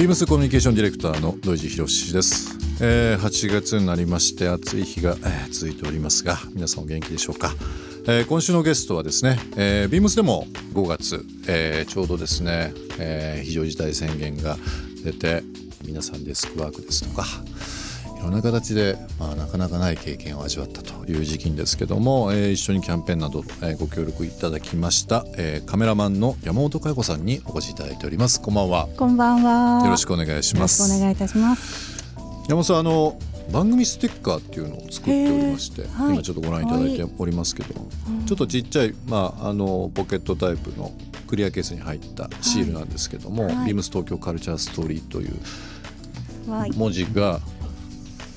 ビームスコミュニケーションディレクターの土井博志です。8月になりまして暑い日が続いておりますが、皆さんお元気でしょうか。今週のゲストはですね、ビームスでも5月、ちょうどですね、非常事態宣言が出て、皆さんデスクワークですとかいろんな形で、なかなかない経験を味わったという時期ですけども、一緒にキャンペーンなど、ご協力いただきました、カメラマンの山本佳代子さんにお越しいただいております。こんばんは。こんばんは。よろしくお願いします。よろしくお願いいたします。山本さん、番組ステッカーっていうのを作っておりまして、はい、今ちょっとご覧いただいておりますけど、はい、ちょっとちっちゃい、ポケットタイプのクリアケースに入ったシールなんですけども、はい、ビームス東京カルチャーストーリーという文字が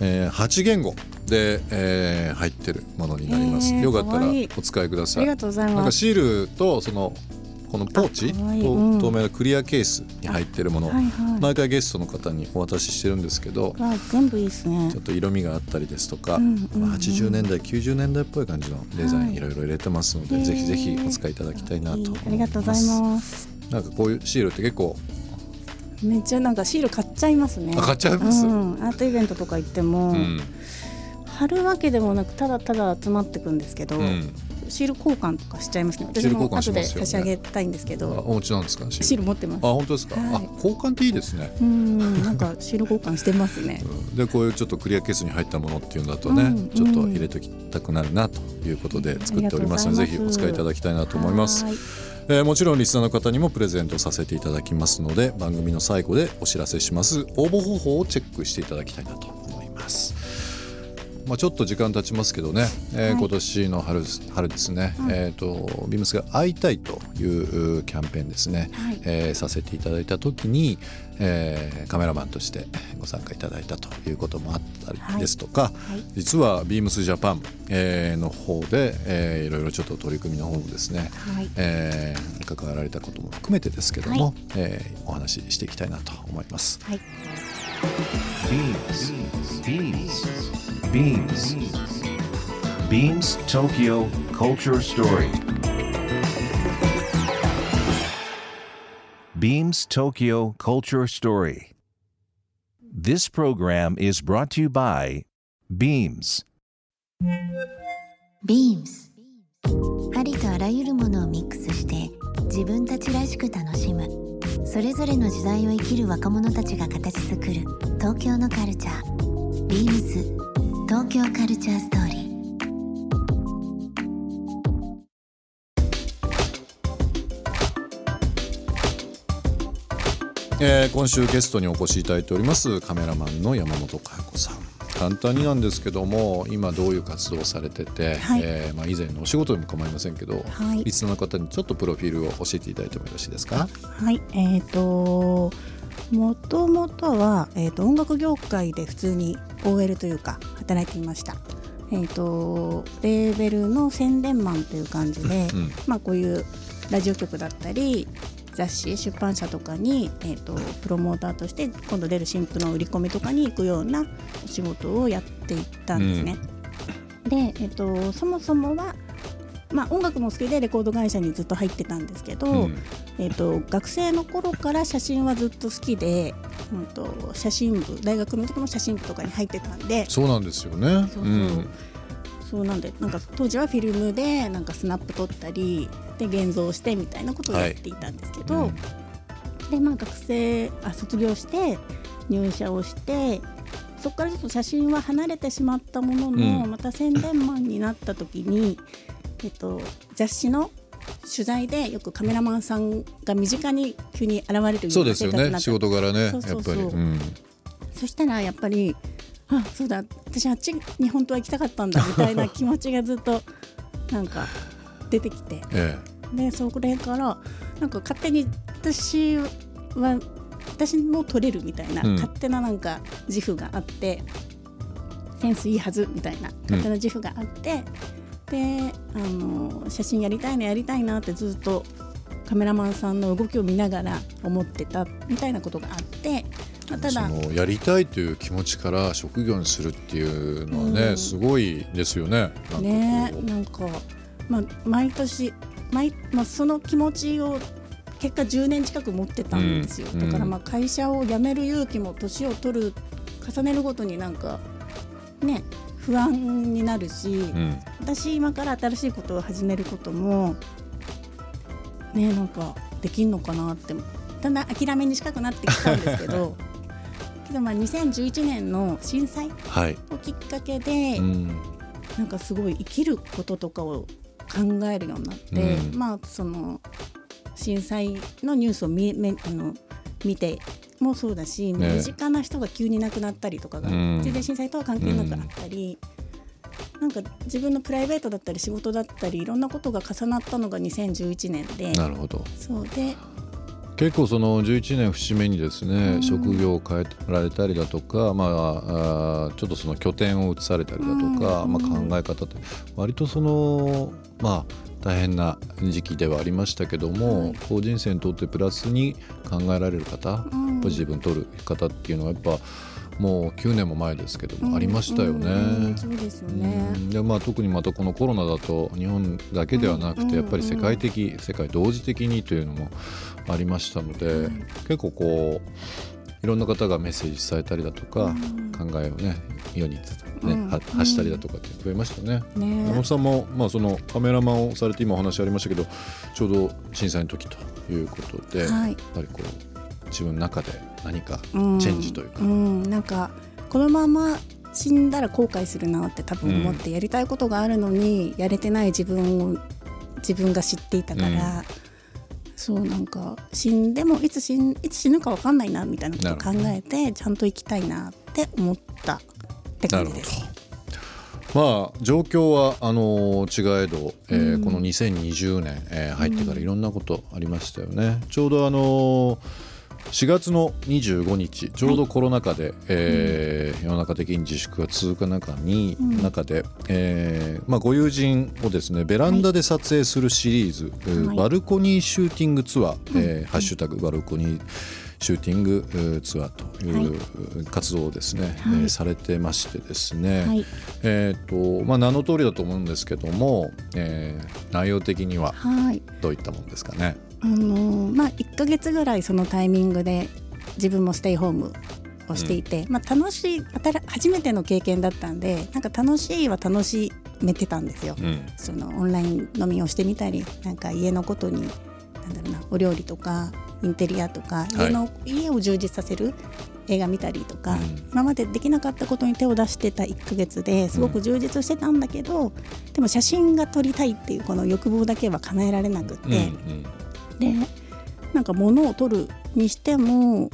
8言語で、入ってるものになります。よかったらお使いください。ありがとうございます。なんかシールとそのこのポーチ、透明なクリアケースに入ってるもの、はいはい、毎回ゲストの方にお渡ししてるんですけど、全部いいですね。ちょっと色味があったりですとか、80年代90年代っぽい感じのデザインいろいろ入れてますので、ぜひぜひお使いいただきたいなと思います。ありがとうございます。なんかこういうシールって結構めっちゃなんかシール買っちゃいますね。買っちゃいます、うん、アートイベントとか行っても、うん、貼るわけでもなくただただ集まってくんですけど、うん、シール交換とかしちゃいますね。私も後で差し上げたいんですけど。お持ちなんですか？シール持ってます。あ、本当ですか、はい、あ、交換っていいですね。なんかシール交換してますね、でこういうちょっとクリアケースに入ったものっていうんだとね、ちょっと入れときたくなるなということで作っておりますので、ぜひお使いいただきたいなと思います。もちろんリスナーの方にもプレゼントさせていただきますので、番組の最後でお知らせします。応募方法をチェックしていただきたいなと思います。ちょっと時間経ちますけどね、今年の 春ですね、ビームスが会いたいというキャンペーンですね、させていただいた時に、カメラマンとしてご参加いただいたということもあったりですとか、実はビームスジャパンの方で、いろいろちょっと取り組みの方もですね、関わられたことも含めてですけども、お話ししていきたいなと思います。Beams Tokyo Culture Story. Beams Tokyo Culture Story. This program is brought to you by Beams. Beams. ありとあらゆるものをミックスして自分たちらしく楽しむ、それぞれの時代を生きる若者たちが形作る東京のカルチャー。Beams。東京カルチャーストーリー。今週ゲストにお越しいただいておりますカメラマンの山本佳代子さん。簡単になんですけども、今どういう活動をされてて、以前のお仕事でも構いませんけど、リスナーの方にちょっとプロフィールを教えていただいてもよろしいですか？はい、もともとは、音楽業界で普通に OL というか働いていました。レーベルの宣伝マンという感じで、こういうラジオ局だったり雑誌出版社とかに、プロモーターとして今度出る新婦の売り込みとかに行くようなお仕事をやっていったんですね、で、そもそもは音楽も好きでレコード会社にずっと入ってたんですけど、学生の頃から写真はずっと好きで、写真部、大学の時の写真部とかに入ってたんで。そうなんですよね。そうなんで、なんか当時はフィルムでなんかスナップ撮ったりで現像してみたいなことをやっていたんですけど、で学生卒業して入社をして、そこからちょっと写真は離れてしまったものの、また宣伝マンになった時に雑誌の取材でよくカメラマンさんが身近に急に現れるような生活になった。そうですよね、仕事柄ね。やっぱり、そしたらやっぱり、あ、そうだ、私あっちに本当は行きたかったんだみたいな気持ちがずっとなんか出てきてで、それからなんか勝手に私も撮れるみたいな、勝手ななんか自負があって、センスいいはずみたいな勝手な自負があって、で写真やりたいなってずっとカメラマンさんの動きを見ながら思ってたみたいなことがあって、ただそのやりたいという気持ちから職業にするっていうのはね、すごいですよね。なんか毎年その気持ちを結果10年近く持ってたんですよ、うん、だからまあ会社を辞める勇気も年を取る重ねるごとになんかね不安になるし、うん、私今から新しいことを始めることもねなんかできんのかなってだんだん諦めに近くなってきたんですけどけどまあ2011年の震災をきっかけで、はいうん、なんかすごい生きることとかを考えるようになって、うん、まあその震災のニュースを 見てもそうだし、ね、身近な人が急に亡くなったりとかが、うん、全然震災とは関係なくあったり、うん、なんか自分のプライベートだったり仕事だったりいろんなことが重なったのが2011年でなるほどそうで結構その11年節目にですね、うん、職業を変えられたりだとか、まあ、ちょっとその拠点を移されたりだとか、うんまあ、考え方って割とそのまあ大変な時期ではありましたけども、はい、こう人生にとってプラスに考えられる方、うん、自分取る方っていうのはやっぱもう9年も前ですけども、うん、ありましたよね、うん、そうですよね、うんでまあ、特にまたこのコロナだと日本だけではなくて、うん、やっぱり世界的、うん、世界同時的にというのもありましたので、うん、結構こういろんな方がメッセージ伝えたりだとか、うん、考えをね世にねうん、発したりだとかって増えましたね。山本さんも、まあ、そのカメラマンをされて今お話ありましたけどちょうど震災の時ということで、はい、やっぱりこう自分の中で何かチェンジというか、うんうん、なんかこのまま死んだら後悔するなって多分思って、うん、やりたいことがあるのにやれてない自分を自分が知っていたから、うん、そうなんか死んでもいつ死ぬか分かんないなみたいなことを考えてちゃんと生きたいなって思ったって感じです。なるほど。まあ状況は違えど、この2020年、入ってからいろんなことありましたよね。ちょうど4月の25日ちょうどコロナ禍で、はい世の中的に自粛が続く中で、まあ、ご友人をですねベランダで撮影するシリーズ、はい、バルコニーシューティングツアー、ハッシュタグバルコニーシューティングツアーという活動をですね、はいされてましてですね、はいまあ、名の通りだと思うんですけども、内容的にはどういったものですかね、はいまあ、1ヶ月ぐらいそのタイミングで自分もステイホームをしていて、うんまあ、楽しい初めての経験だったんでなんか楽しいは楽しめてたんですよ、うん、そのオンライン飲みをしてみたりなんか家のことになんだろうなお料理とかインテリアとか、はい、家を充実させる映画見たりとか、うん、今までできなかったことに手を出してた1ヶ月ですごく充実してたんだけど、うん、でも写真が撮りたいっていうこの欲望だけは叶えられなくて、うんうん、でなんか物を撮るにしても、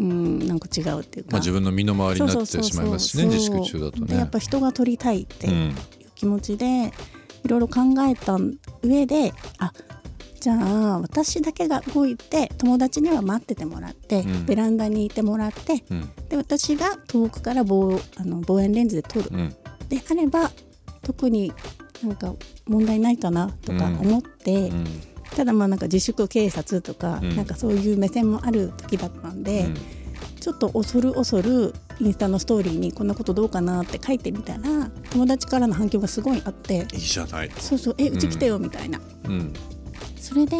うん、なんか違うっていうか、まあ、自分の身の回りになってしまいますしね自粛中だとねでやっぱ人が撮りたいっていう気持ちでいろいろ考えた上でじゃあ私だけが動いて友達には待っててもらって、うん、ベランダにいてもらって、うん、で私が遠くから望遠レンズで撮る、うん、であれば特になんか問題ないかなとか思って、うん、ただまあなんか自粛警察とか、うん、なんかそういう目線もある時だったんで、うん、ちょっと恐るインスタのストーリーにこんなことどうかなって書いてみたら友達からの反響がすごいあっていいじゃないそうそううち来てよみたいな、うんうんそれで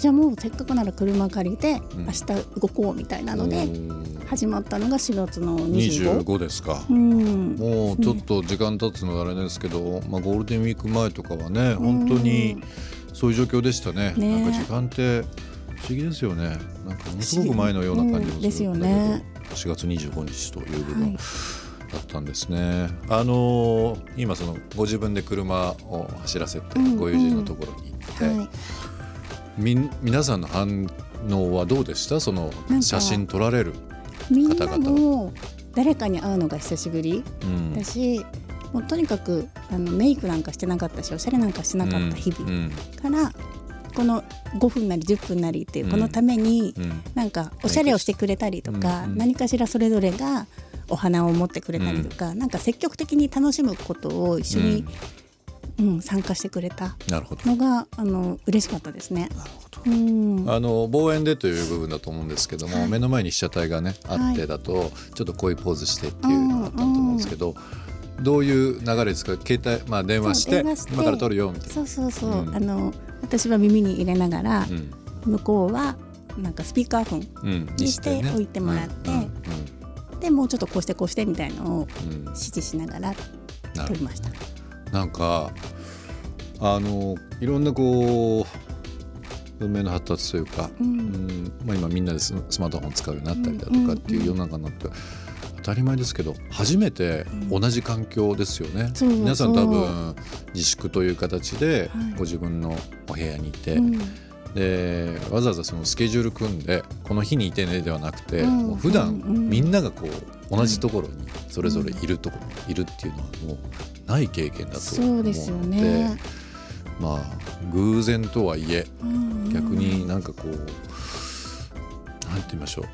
じゃあもうせっかくなら車借りて明日動こうみたいなので始まったのが4月の25ですか、うん、もうちょっと時間経つのあれですけど、まあ、ゴールデンウィーク前とかはね本当にそういう状況でした ねなんか時間って不思議ですよねなんかものすごく前のような感じもするんだけど、うんですよね、4月25日という部分、はいだったんですね。今そのご自分で車を走らせてご友人のところに行って、うんうんはい、皆さんの反応はどうでした？その写真撮られる方々みんなも誰かに会うのが久しぶり、うん、だしもうとにかくメイクなんかしてなかったしおしゃれなんかしてなかった日々から、うんうん、この5分なり10分なりっていうこのために、うん、なんかおしゃれをしてくれたりとか、うん、何かしらそれぞれがお花を持ってくれたりとか、うん、なんか積極的に楽しむことを一緒に、うんうん、参加してくれたのが嬉しかったですね。なるほど、うん、望遠でという部分だと思うんですけども、はい、目の前に被写体が、ね、あってだと、はい、ちょっとこういうポーズしてっていうのがあったと思うんですけど、うんうん、どういう流れですか携帯、まあ、電話して今から撮るよみたいなそうそうそう、うん、私は耳に入れながら、うん向こうはなんかスピーカーフォンにしておいてもらって、でもうちょっとこうしてこうしてみたいなのを指示しながら撮りました。なんかいろんなこう文明の発達というか、今みんなでスマートフォン使うようになったりだとかっていう世の中になって当たり前ですけど、初めて同じ環境ですよね、皆さん多分自粛という形でご自分のお部屋にいて、でわざわざそのスケジュール組んでこの日にいてねではなくて、もう普段みんながこう同じところにそれぞれいるところにいるっていうのはもうない経験だと思うので、そうですよね、まあ偶然とはいえ、逆になんかこうなんて言いましょう、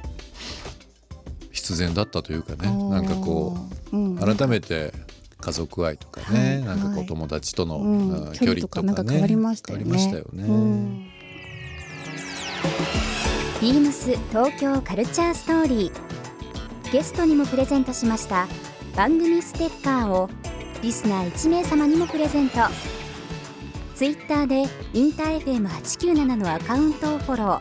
必然だったというかね、なんかこう、改めて家族愛とかね、なんかこう友達との、距離とかね、変わりましたよね。Beams Tokyo Culture Story、ゲストにもプレゼントしました番組ステッカーをリスナー1名様にもプレゼント。ツイッターでインター FM897 のアカウントをフォロー、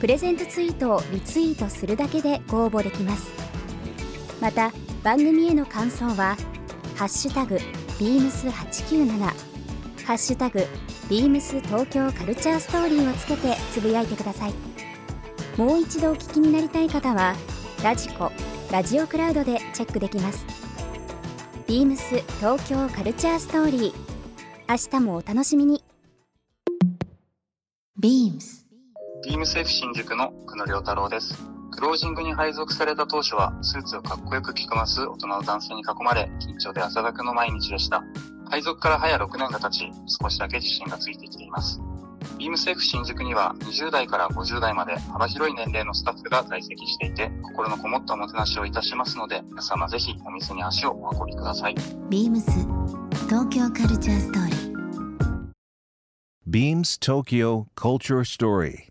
プレゼントツイートをリツイートするだけでご応募できます。また番組への感想はハッシュタグ beams897、ハッシュタグ beams 東京カルチャーストーリーをつけてつぶやいてください。もう一度お聞きになりたい方はラジコ、ラジオクラウドでチェックできます。 beams 東京カルチャーストーリー、明日もお楽しみに。 Beams F 新宿の久野良太郎です。クロージングに配属された当初はスーツをかっこよく着こなす大人の男性に囲まれ、緊張で汗だくの毎日でした。配属から早6年が経ち、少しだけ自信がついてきています。 Beams F 新宿には20代から50代まで幅広い年齢のスタッフが在籍していて、心のこもったおもてなしをいたしますので、皆様ぜひお店に足をお運びください。 Beams東京カルチャーストーリー。 Beams Tokyo Culture Story.